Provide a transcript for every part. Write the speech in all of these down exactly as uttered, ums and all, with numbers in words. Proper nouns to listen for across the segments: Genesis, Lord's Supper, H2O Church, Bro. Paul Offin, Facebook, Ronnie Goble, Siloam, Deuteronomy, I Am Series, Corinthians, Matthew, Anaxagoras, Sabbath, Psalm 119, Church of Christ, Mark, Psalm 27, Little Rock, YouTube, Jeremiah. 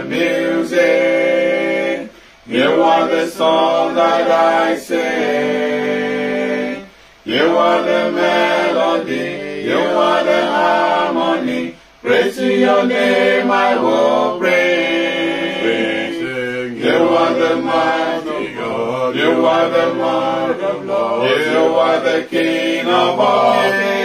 the music. Hear what the song that I sing. Hear what the melody. Hear what the harmony. Praise to your name I will bring. You are the might of God. You are the Lord of lords. You are the King of all things.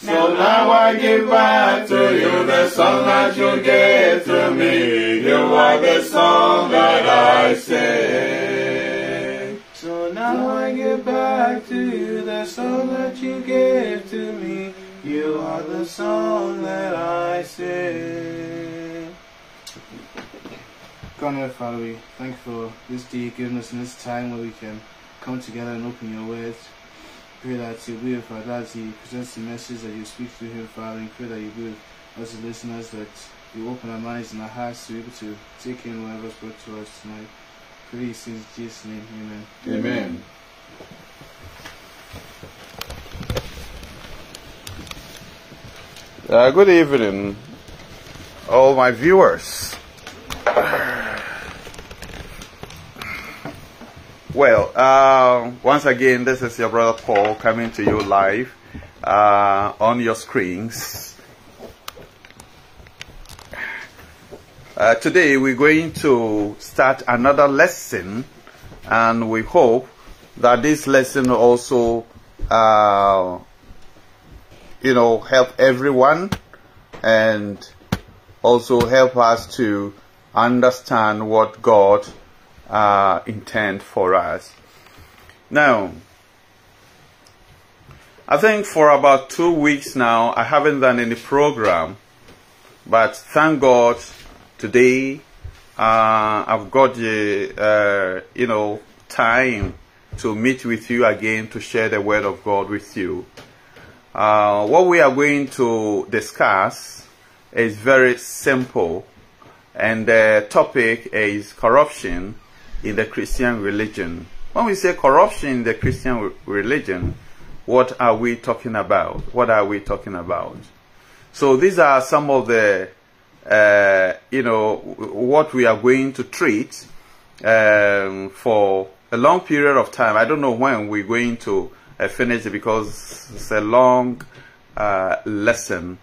So now I give back to you the song that you gave to me. You are the song that I sing. So now I give back to you the song that you gave to me. You are the song that I sing. God, our Father, we thank you for this day you've given us and this time where we can come together and open your words. Pray that you'll be with our dad, he presents the message, that you speak through him, Father, and pray that you be with us as listeners, that you open our minds and our hearts to be able to take in whatever's brought to us tonight. Pray these things in Jesus' name. Amen. Amen. Uh, good evening, all my viewers. Well, uh, once again, this is your brother Paul coming to you live uh, on your screens. Uh, today, we're going to start another lesson, and we hope that this lesson also uh, you know, help everyone and also help us to understand what God uh, intends for us. Now, I think for about two weeks now, I haven't done any program, but thank God today uh, I've got the, uh, you know, time to meet with you again to share the Word of God with you. Uh, what we are going to discuss is very simple, and the topic is corruption in the Christian religion. When we say corruption in the Christian religion, what are we talking about? What are we talking about? So these are some of the, uh, you know, what we are going to treat um, for a long period of time. I don't know when we're going to I finished it because it's a long uh, lesson,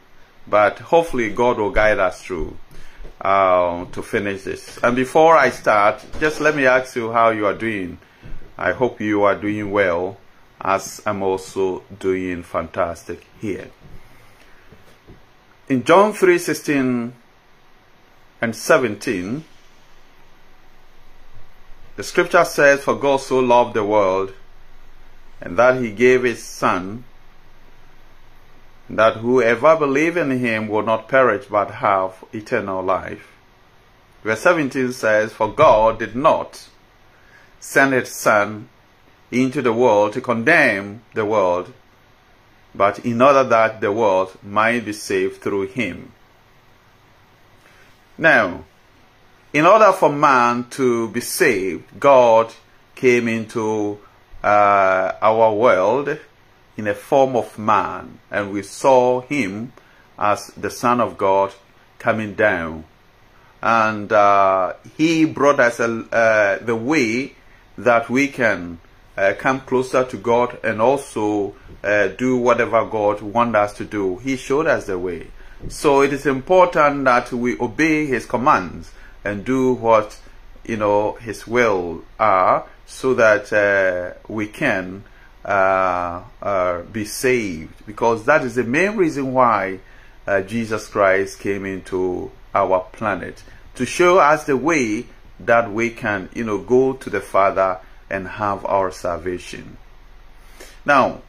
but hopefully God will guide us through uh, to finish this. And before I start, just let me ask you how you are doing. I hope you are doing well, as I'm also doing fantastic here. In John three sixteen and seventeen, the scripture says, "For God so loved the world, and that he gave his son, that whoever believes in him will not perish but have eternal life." Verse seventeen says, "For God did not send his son into the world to condemn the world, but in order that the world might be saved through him." Now, in order for man to be saved, God came into Uh, our world in the form of man, and we saw him as the Son of God coming down, and uh, he brought us a, uh, the way that we can uh, come closer to God and also uh, do whatever God wants us to do. He showed us the way, so it is important that we obey his commands and do what, you know, his will are, so that uh, we can uh, uh, be saved, because that is the main reason why uh, Jesus Christ came into our planet, to show us the way that we can, you know, go to the Father and have our salvation. Now,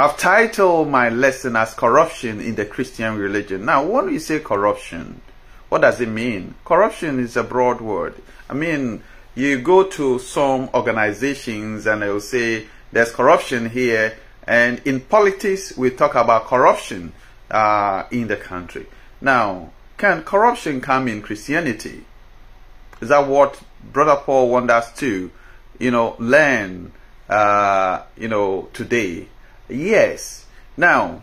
I've titled my lesson as "Corruption in the Christian Religion." Now, when we say corruption, what does it mean? Corruption is a broad word. I mean, you go to some organizations and they'll say there's corruption here, and in politics we talk about corruption uh, in the country. Now, can corruption come in Christianity? Is that what Brother Paul wants us to, you know, learn, uh, you know, today? Yes. Now,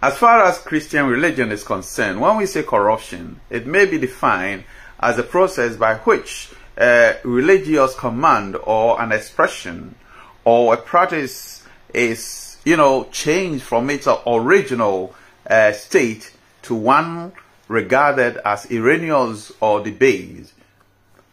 As far as Christian religion is concerned, when we say corruption, it may be defined as a process by which a religious command or an expression or a practice is, you know, changed from its original uh, state to one regarded as erroneous or debased.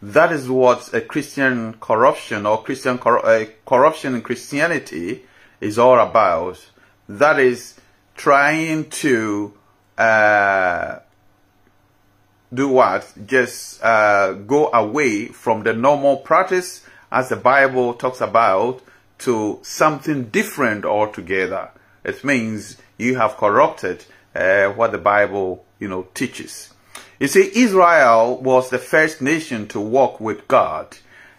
That is what a Christian corruption or Christian cor uh, corruption in Christianity is all about. That is trying to uh, do what? Just uh, go away from the normal practice as the Bible talks about to something different altogether. It means you have corrupted uh, what the Bible, you know, teaches. You see, Israel was the first nation to walk with God,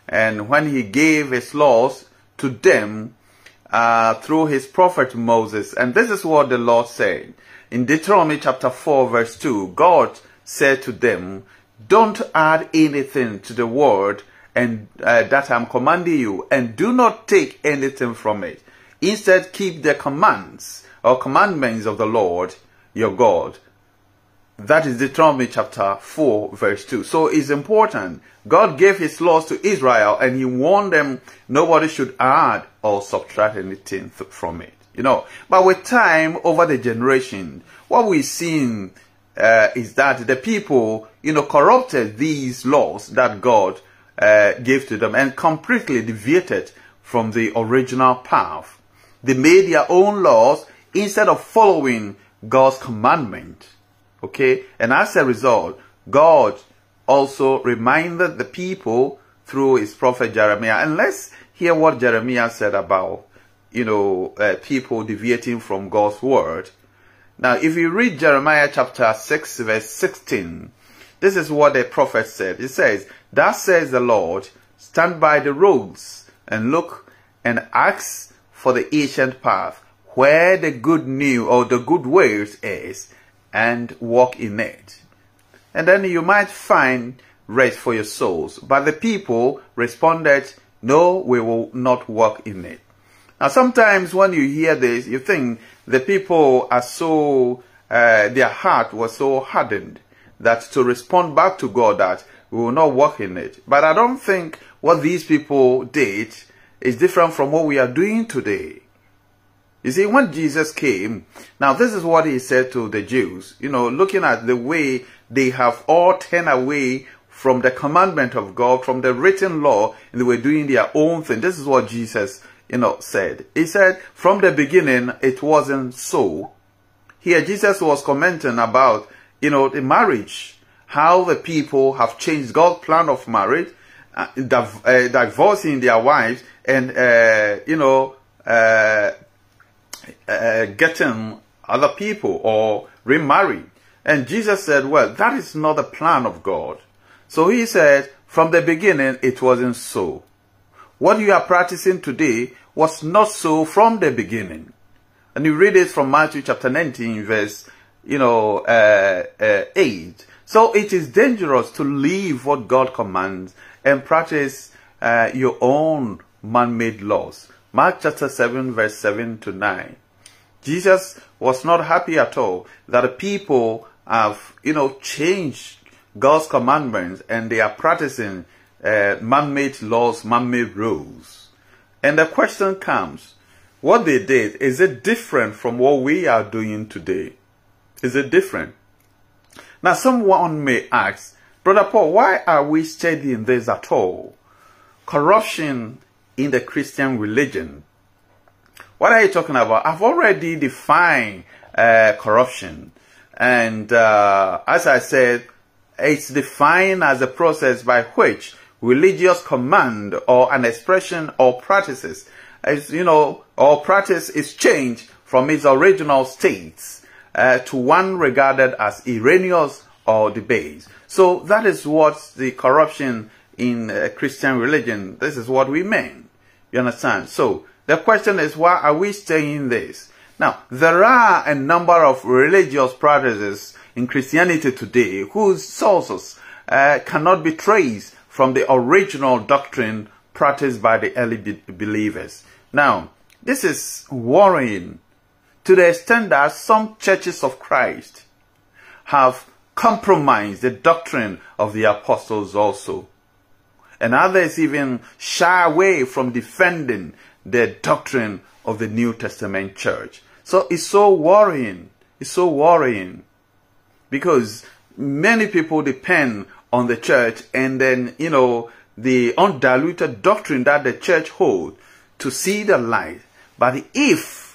and when he gave his laws to them uh, through his prophet Moses, and this is what the Lord said. In Deuteronomy chapter four verse two, God said to them, "Don't add anything to the word and uh, that I'm commanding you, and do not take anything from it. Instead, keep the commands or commandments of the Lord your God." That is Deuteronomy chapter four verse two. So it's important. God gave his laws to Israel and he warned them nobody should add or subtract anything from it. You know, but with time, over the generation, what we've seen uh, is that the people, you know, corrupted these laws that God uh, gave to them and completely deviated from the original path. They made their own laws instead of following God's commandment. Okay, and as a result, God also reminded the people through his prophet Jeremiah. And let's hear what Jeremiah said about, you know, uh, people deviating from God's word. Now, if you read Jeremiah chapter six, verse sixteen, this is what the prophet said. It says, "Thus says the Lord, stand by the roads and look and ask for the ancient path, where the good new or the good ways is, and walk in it, and then you might find rest for your souls." But the people responded, "No, we will not walk in it." Now, sometimes when you hear this, you think the people are so, uh, their heart was so hardened that to respond back to God that we will not walk in it. But I don't think what these people did is different from what we are doing today. You see, when Jesus came, now this is what he said to the Jews, you know, looking at the way they have all turned away from the commandment of God, from the written law, and they were doing their own thing. This is what Jesus, you know, said. He said, from the beginning, it wasn't so. Here, Jesus was commenting about, you know, the marriage, how the people have changed God's plan of marriage, uh, div uh, divorcing their wives, and, uh, you know, uh, Uh, getting other people or remarrying. And Jesus said, well, that is not the plan of God. So he said, from the beginning, it wasn't so. What you are practicing today was not so from the beginning. And you read it from Matthew chapter nineteen, verse, you know, uh, uh, eight. So it is dangerous to leave what God commands and practice uh, your own man-made laws. Mark chapter seven, verse seven to nine. Jesus was not happy at all that the people have, you know, changed God's commandments and they are practicing uh, man-made laws, man-made rules. And the question comes, what they did, is it different from what we are doing today? Is it different? Now, someone may ask, Brother Paul, why are we studying this at all? Corruption in the Christian religion. What are you talking about? I've already defined uh, corruption. And uh, as I said, it's defined as a process by which religious command or an expression or practices, as you know, or practice is changed from its original states uh, to one regarded as erroneous or debased. So that is what the corruption in uh, Christian religion, this is what we mean. You understand? So, the question is, why are we studying this? Now, there are a number of religious practices in Christianity today whose sources uh, cannot be traced from the original doctrine practiced by the early be believers. Now, this is worrying to the extent that some churches of Christ have compromised the doctrine of the apostles also. And others even shy away from defending the doctrine of the New Testament church. So it's so worrying. It's so worrying. Because many people depend on the church and then, you know, the undiluted doctrine that the church holds to see the light. But if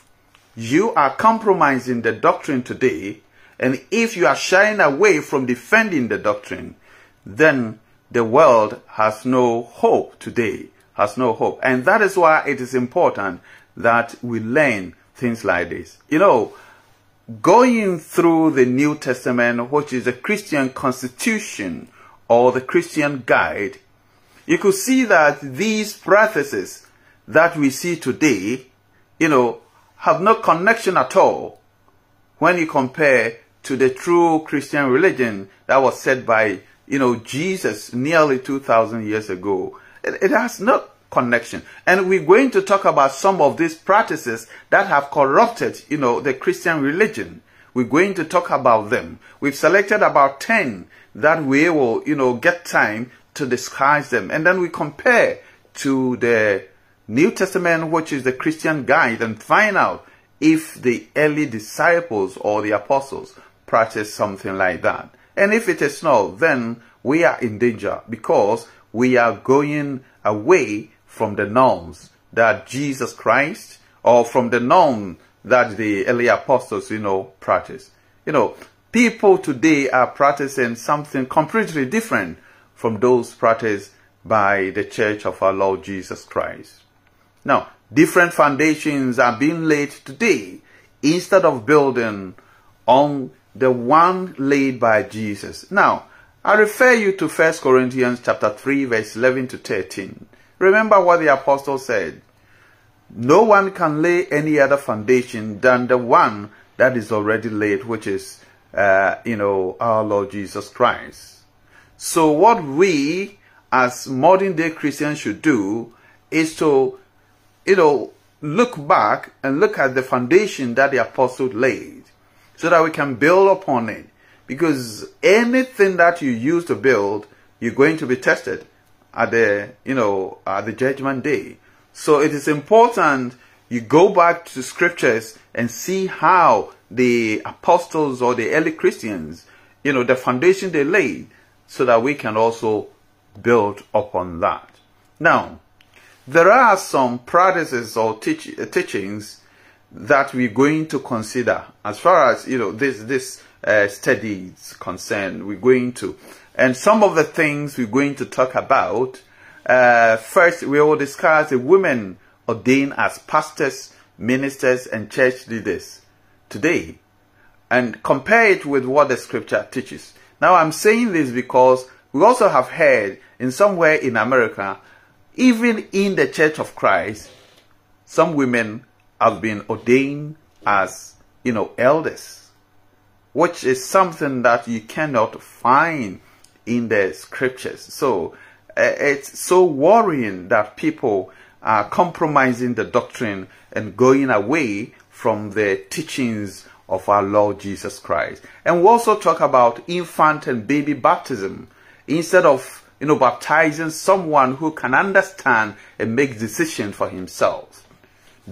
you are compromising the doctrine today, and if you are shying away from defending the doctrine, then the world has no hope today, has no hope. And that is why it is important that we learn things like this. You know, going through the New Testament, which is the Christian constitution or the Christian guide, you could see that these practices that we see today, you know, have no connection at all when you compare to the true Christian religion that was set by, you know, Jesus nearly two thousand years ago. It, it has no connection. And we're going to talk about some of these practices that have corrupted, you know, the Christian religion. We're going to talk about them. We've selected about ten that we will, you know, get time to discuss them. And then we compare to the New Testament, which is the Christian guide, and find out if the early disciples or the apostles practiced something like that. And if it is not, then we are in danger because we are going away from the norms that Jesus Christ, or from the norm that the early apostles, you know, practice. You know, people today are practicing something completely different from those practiced by the Church of our Lord Jesus Christ. Now, different foundations are being laid today instead of building on the one laid by Jesus. Now, I refer you to First Corinthians chapter three, verse eleven to thirteen. Remember what the apostle said. No one can lay any other foundation than the one that is already laid, which is, uh, you know, our Lord Jesus Christ. So what we as modern day Christians should do is to, you know, look back and look at the foundation that the apostle laid so that we can build upon it. Because anything that you use to build, you're going to be tested at the, you know, at the judgment day. So it is important you go back to scriptures and see how the apostles or the early Christians, you know, the foundation they laid, so that we can also build upon that. Now, there are some practices or teach, uh, teachings that we're going to consider as far as, you know, this, this uh, study is concerned. We're going to, and some of the things we're going to talk about, uh, first we will discuss the women ordained as pastors, ministers, and church leaders today, and compare it with what the scripture teaches. Now, I'm saying this because we also have heard in somewhere in America, even in the Church of Christ, some women have been ordained as, you know, elders, which is something that you cannot find in the scriptures. So uh, it's so worrying that people are compromising the doctrine and going away from the teachings of our Lord Jesus Christ. And we also talk about infant and baby baptism. Instead of, you know, baptizing someone who can understand and make decisions for himself.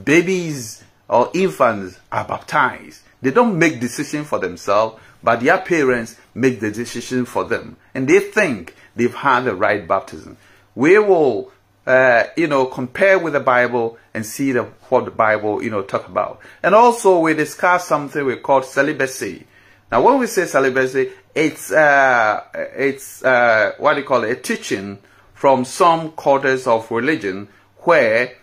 Babies or infants are baptized. They don't make decisions for themselves, but their parents make the decision for them. And they think they've had the right baptism. We will, uh, you know, compare with the Bible and see the, what the Bible, you know, talk about. And also we discuss something we call celibacy. Now, when we say celibacy, it's, uh, it's uh, what do you call it, a teaching from some quarters of religion where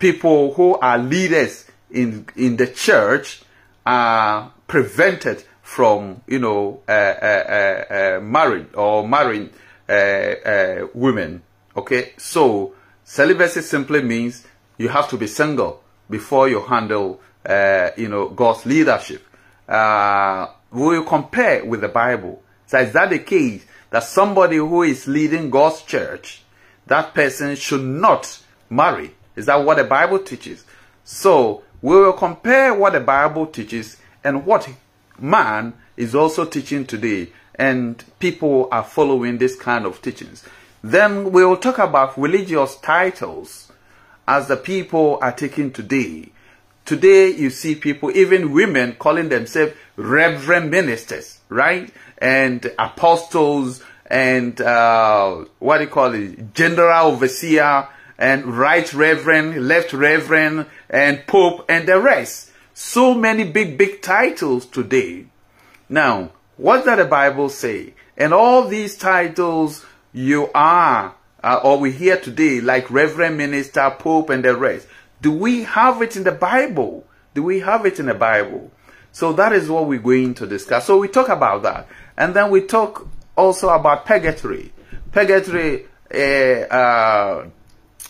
people who are leaders in, in the church are prevented from, you know, uh, uh, uh, uh, married or marrying uh, uh, women, okay? So, celibacy simply means you have to be single before you handle, uh, you know, God's leadership. Uh, We will compare with the Bible. So is that the case that somebody who is leading God's church, that person should not marry? Is that what the Bible teaches? So We will compare what the Bible teaches and what man is also teaching today, and people are following this kind of teachings. Then we will talk about religious titles as the people are taking today. Today you see people, even women, calling themselves reverend ministers, right? And apostles, and uh, what do you call it? General overseer, and right reverend, left reverend, and pope, and the rest. So many big, big titles today. Now, what does the Bible say? And all these titles you are, uh, or we hear today, like reverend, minister, pope, and the rest. Do we have it in the Bible? Do we have it in the Bible? So that is what we're going to discuss. So we talk about that. And then we talk also about purgatory. Purgatory uh, uh,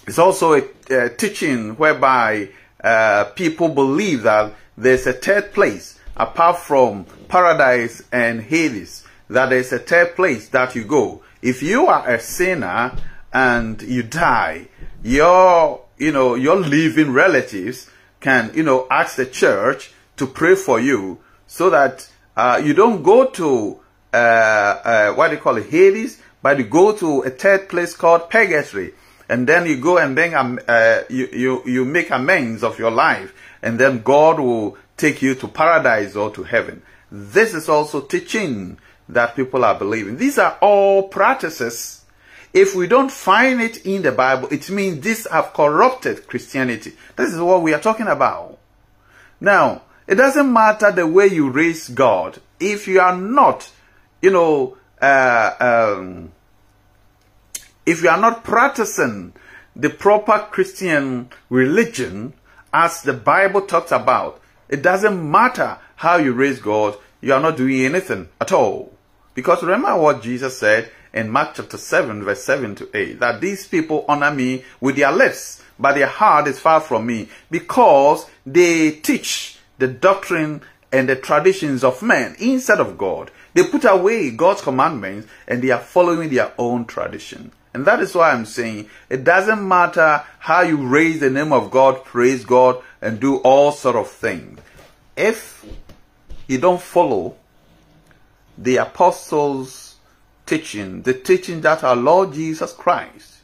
is also a uh, teaching whereby uh, people believe that there's a third place apart from paradise and Hades. That there's a third place that you go. If you are a sinner and you die, your you know, your living relatives can, you know, ask the church to pray for you so that uh, you don't go to, uh, uh, what do you call it, Hades, but you go to a third place called purgatory. And then you go and then um, uh, you, you, you make amends of your life. And then God will take you to paradise or to heaven. This is also teaching that people are believing. These are all practices. If we don't find it in the Bible, it means these have corrupted Christianity. This is what we are talking about. Now, it doesn't matter the way you raise God. If you are not, you know, uh, um, if you are not practicing the proper Christian religion as the Bible talks about, it doesn't matter how you raise God. You are not doing anything at all. Because remember what Jesus said in Mark chapter seven, verse seven to eight, that these people honor me with their lips, but their heart is far from me, because they teach the doctrine and the traditions of men instead of God. They put away God's commandments and they are following their own tradition. And that is why I'm saying it doesn't matter how you raise the name of God, praise God, and do all sort of things. If you don't follow the apostles' teaching, the teaching that our Lord Jesus Christ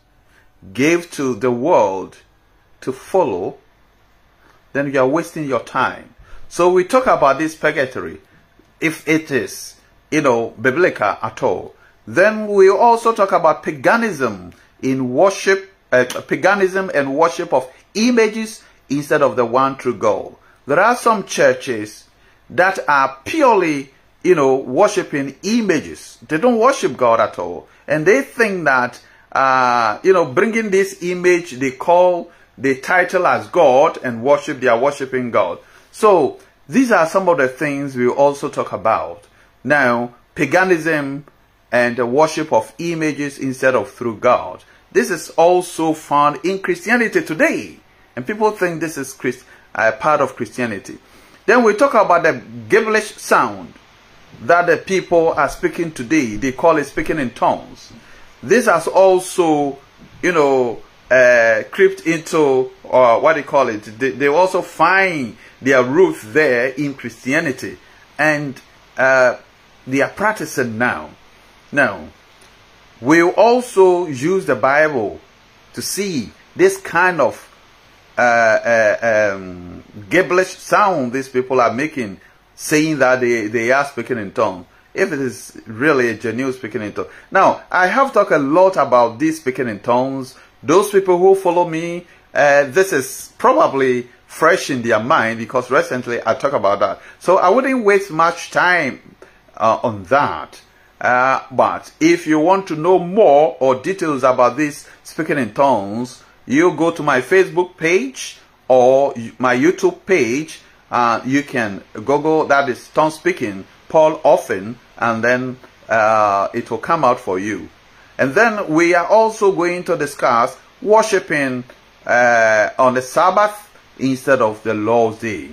gave to the world to follow, then you are wasting your time. So we talk about this purgatory, if it is, you know, biblical at all. Then we also talk about paganism in worship, uh, paganism and worship of images instead of the one true God. There are some churches that are purely, you know, worshiping images. They don't worship God at all. And they think that, uh, you know, bringing this image, they call the title as God and worship, they are worshiping God. So, these are some of the things we also talk about. Now, paganism and the worship of images instead of through God. This is also found in Christianity today. And people think this is Christ, uh, part of Christianity. Then we talk about the gibberish sound that the people are speaking today. They call it speaking in tongues. This has also, you know, uh, crept into, or what do you call it, they, they also find their roots there in Christianity. And uh, they are practicing now. Now, we also use the Bible to see this kind of uh, uh, um, gibberish sound these people are making, saying that they, they are speaking in tongues, if it is really a genuine speaking in tongues. Now, I have talked a lot about this speaking in tongues. Those people who follow me, uh, this is probably fresh in their mind because recently I talked about that. So I wouldn't waste much time uh, on that. Uh, but if you want to know more or details about this speaking in tongues, you go to my Facebook page or my YouTube page. Uh, you can Google, that is tongue speaking, Paul Offin, and then uh, it will come out for you. And then we are also going to discuss worshiping uh, on the Sabbath instead of the Lord's Day.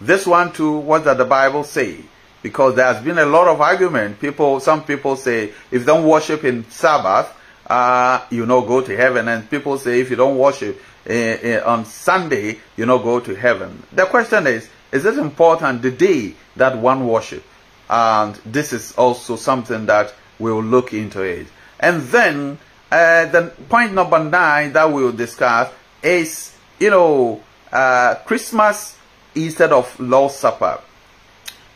This one too, what does the Bible say? Because there has been a lot of argument. People, some people say, if you don't worship in Sabbath, uh, you know, go to heaven. And people say, if you don't worship uh, uh, on Sunday, you know, go to heaven. The question is, is it important the day that one worship? And this is also something that we'll look into it. And then uh, the point number nine that we'll discuss is, you know, uh, Christmas instead of Lord's Supper.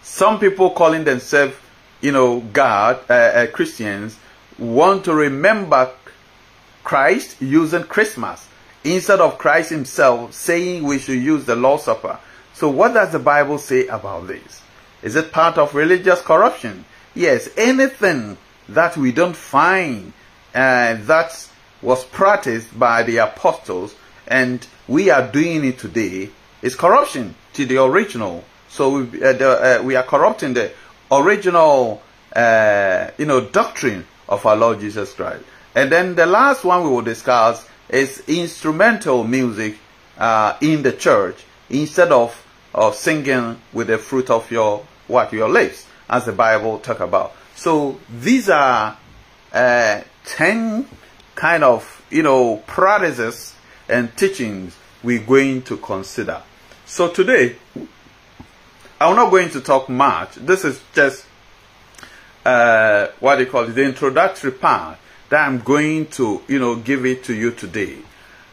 Some people calling themselves, you know, God, uh, uh, Christians, want to remember Christ using Christmas instead of Christ himself saying we should use the Lord's Supper. So what does the Bible say about this? Is it part of religious corruption? Yes, anything that we don't find uh, that was practiced by the apostles and we are doing it today is corruption to the original. So we, uh, the, uh, we are corrupting the original uh, you know, doctrine of our Lord Jesus Christ. And then the last one we will discuss is instrumental music uh, in the church instead of of singing with the fruit of your what your lips, as the Bible talk about. So these are uh, ten kind of, you know, practices and teachings we're going to consider. So today I'm not going to talk much. This is just uh, what they call it, the introductory part that I'm going to, you know, give it to you today.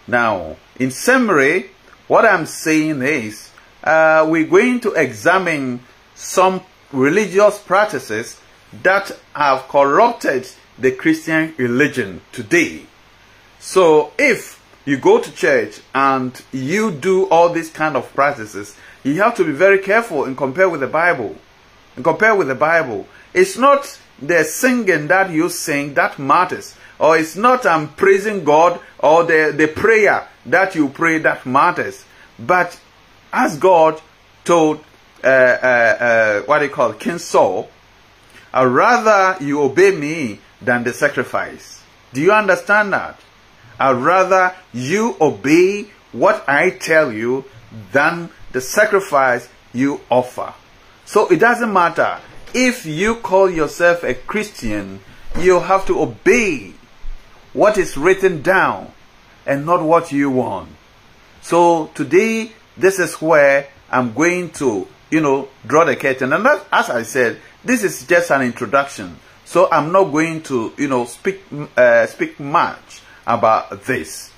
Now, in summary, what I'm saying is, Uh, we're going to examine some religious practices that have corrupted the Christian religion today. So if you go to church and you do all these kind of practices, you have to be very careful and compare with the Bible. And compare with the Bible. It's not the singing that you sing that matters. Or it's not um, praising God or the, the prayer that you pray that matters. But as God told uh, uh, uh, what they call King Saul, I'd rather you obey me than the sacrifice. Do you understand that? I'd rather you obey what I tell you than the sacrifice you offer. So it doesn't matter. If you call yourself a Christian, you have to obey what is written down and not what you want. So today, this is where I'm going to, you know, draw the curtain. And that, as I said, this is just an introduction. So I'm not going to, you know, speak uh, speak much about this.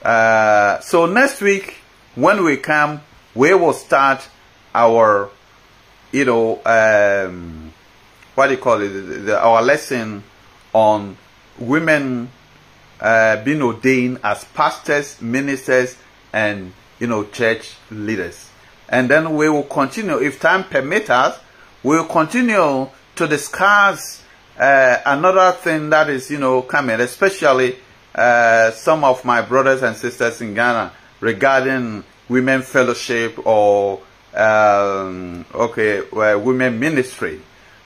Uh, so next week, when we come, we will start our, you know, um, what do you call it, the, the, our lesson on women uh, being ordained as pastors, ministers, and, you know, church leaders. And then we will continue, if time permits us, we will continue to discuss uh, another thing that is, you know, coming, especially uh, some of my brothers and sisters in Ghana regarding women fellowship or, um, okay, well, women ministry.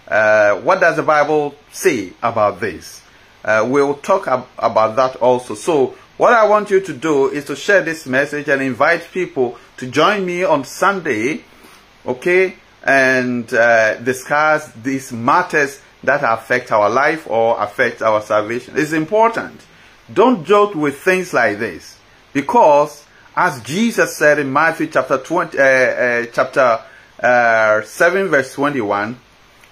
Uh, what does the Bible say about this? Uh, we will talk ab about that also. So what I want you to do is to share this message and invite people to join me on Sunday, okay, and uh, discuss these matters that affect our life or affect our salvation. It's important. Don't joke with things like this, because as Jesus said in Matthew chapter twenty, uh, uh, chapter uh, seven, verse twenty-one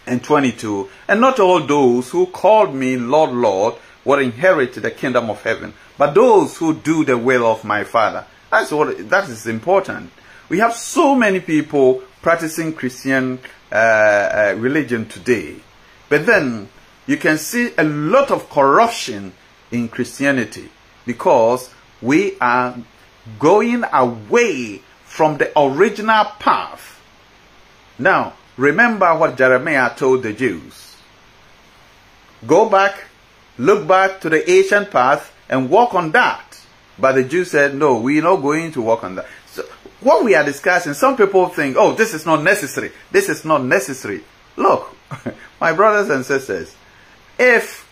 and twenty-two, and not all those who called me Lord, Lord, will inherit the kingdom of heaven, but those who do the will of my Father. That's what, that is important. We have so many people practicing Christian uh, uh, religion today. But then you can see a lot of corruption in Christianity, because we are going away from the original path. Now, remember what Jeremiah told the Jews. Go back, look back to the ancient path and walk on that. But the Jews said, no, we're not going to walk on that. So what we are discussing, some people think, oh, this is not necessary. This is not necessary. Look, my brothers and sisters, if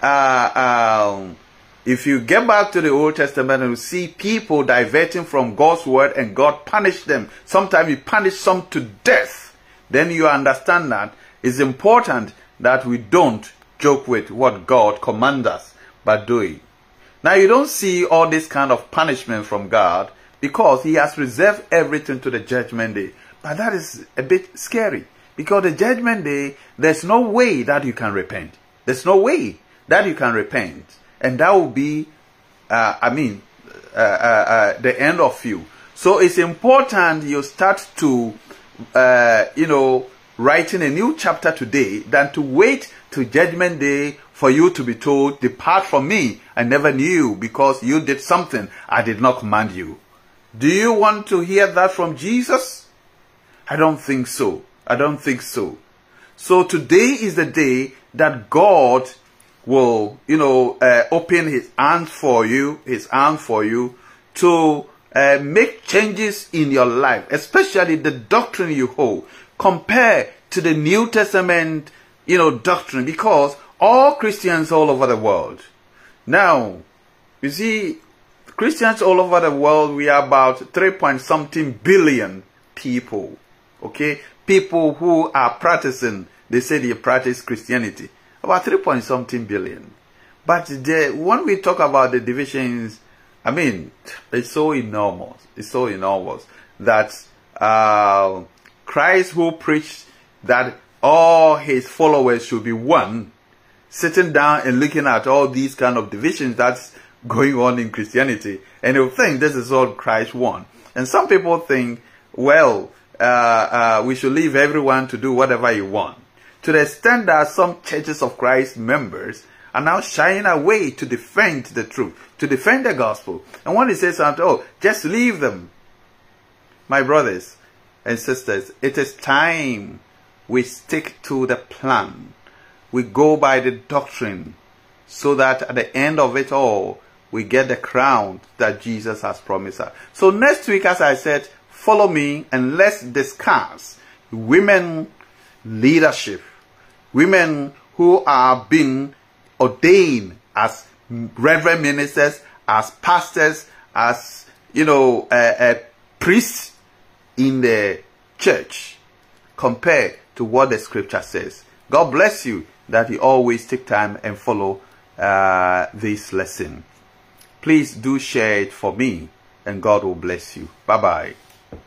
uh, um, if you get back to the Old Testament and you see people diverting from God's word and God punished them, sometimes he punished some to death, then you understand that it's important that we don't joke with what God commands us, but do it. Now you don't see all this kind of punishment from God because he has reserved everything to the judgment day. But that is a bit scary because the judgment day, there's no way that you can repent. There's no way that you can repent. And that will be, uh, I mean, uh, uh, uh, the end of you. So it's important you start to, uh, you know, writing a new chapter today than to wait to judgment day for you to be told, depart from me, I never knew you because you did something I did not command you. Do you want to hear that from Jesus? I don't think so. I don't think so. So today is the day that God will, you know, uh, open his arms for you, his arm for you to uh, make changes in your life, especially the doctrine you hold. Compare to the New Testament, you know, doctrine, because all Christians all over the world. Now, you see, Christians all over the world, we are about three point something billion people, okay? People who are practicing, they say they practice Christianity, about three point something billion. But the, when we talk about the divisions, I mean, it's so enormous, it's so enormous that uh, Christ who preached that all his followers should be one, sitting down and looking at all these kind of divisions that's going on in Christianity, and he'll think this is all Christ won. And some people think, well, uh, uh, we should leave everyone to do whatever he wants. To the extent that some churches of Christ members are now shying away to defend the truth, to defend the gospel. And when he says something, oh, just leave them. My brothers and sisters, it is time we stick to the plan. We go by the doctrine so that at the end of it all, we get the crown that Jesus has promised us. So next week, as I said, follow me and let's discuss women leadership. Women who are being ordained as reverend ministers, as pastors, as, you know, a, a priest in the church. Compare to what the scripture says. God bless you that you always take time and follow uh, this lesson. Please do share it for me and God will bless you. Bye-bye.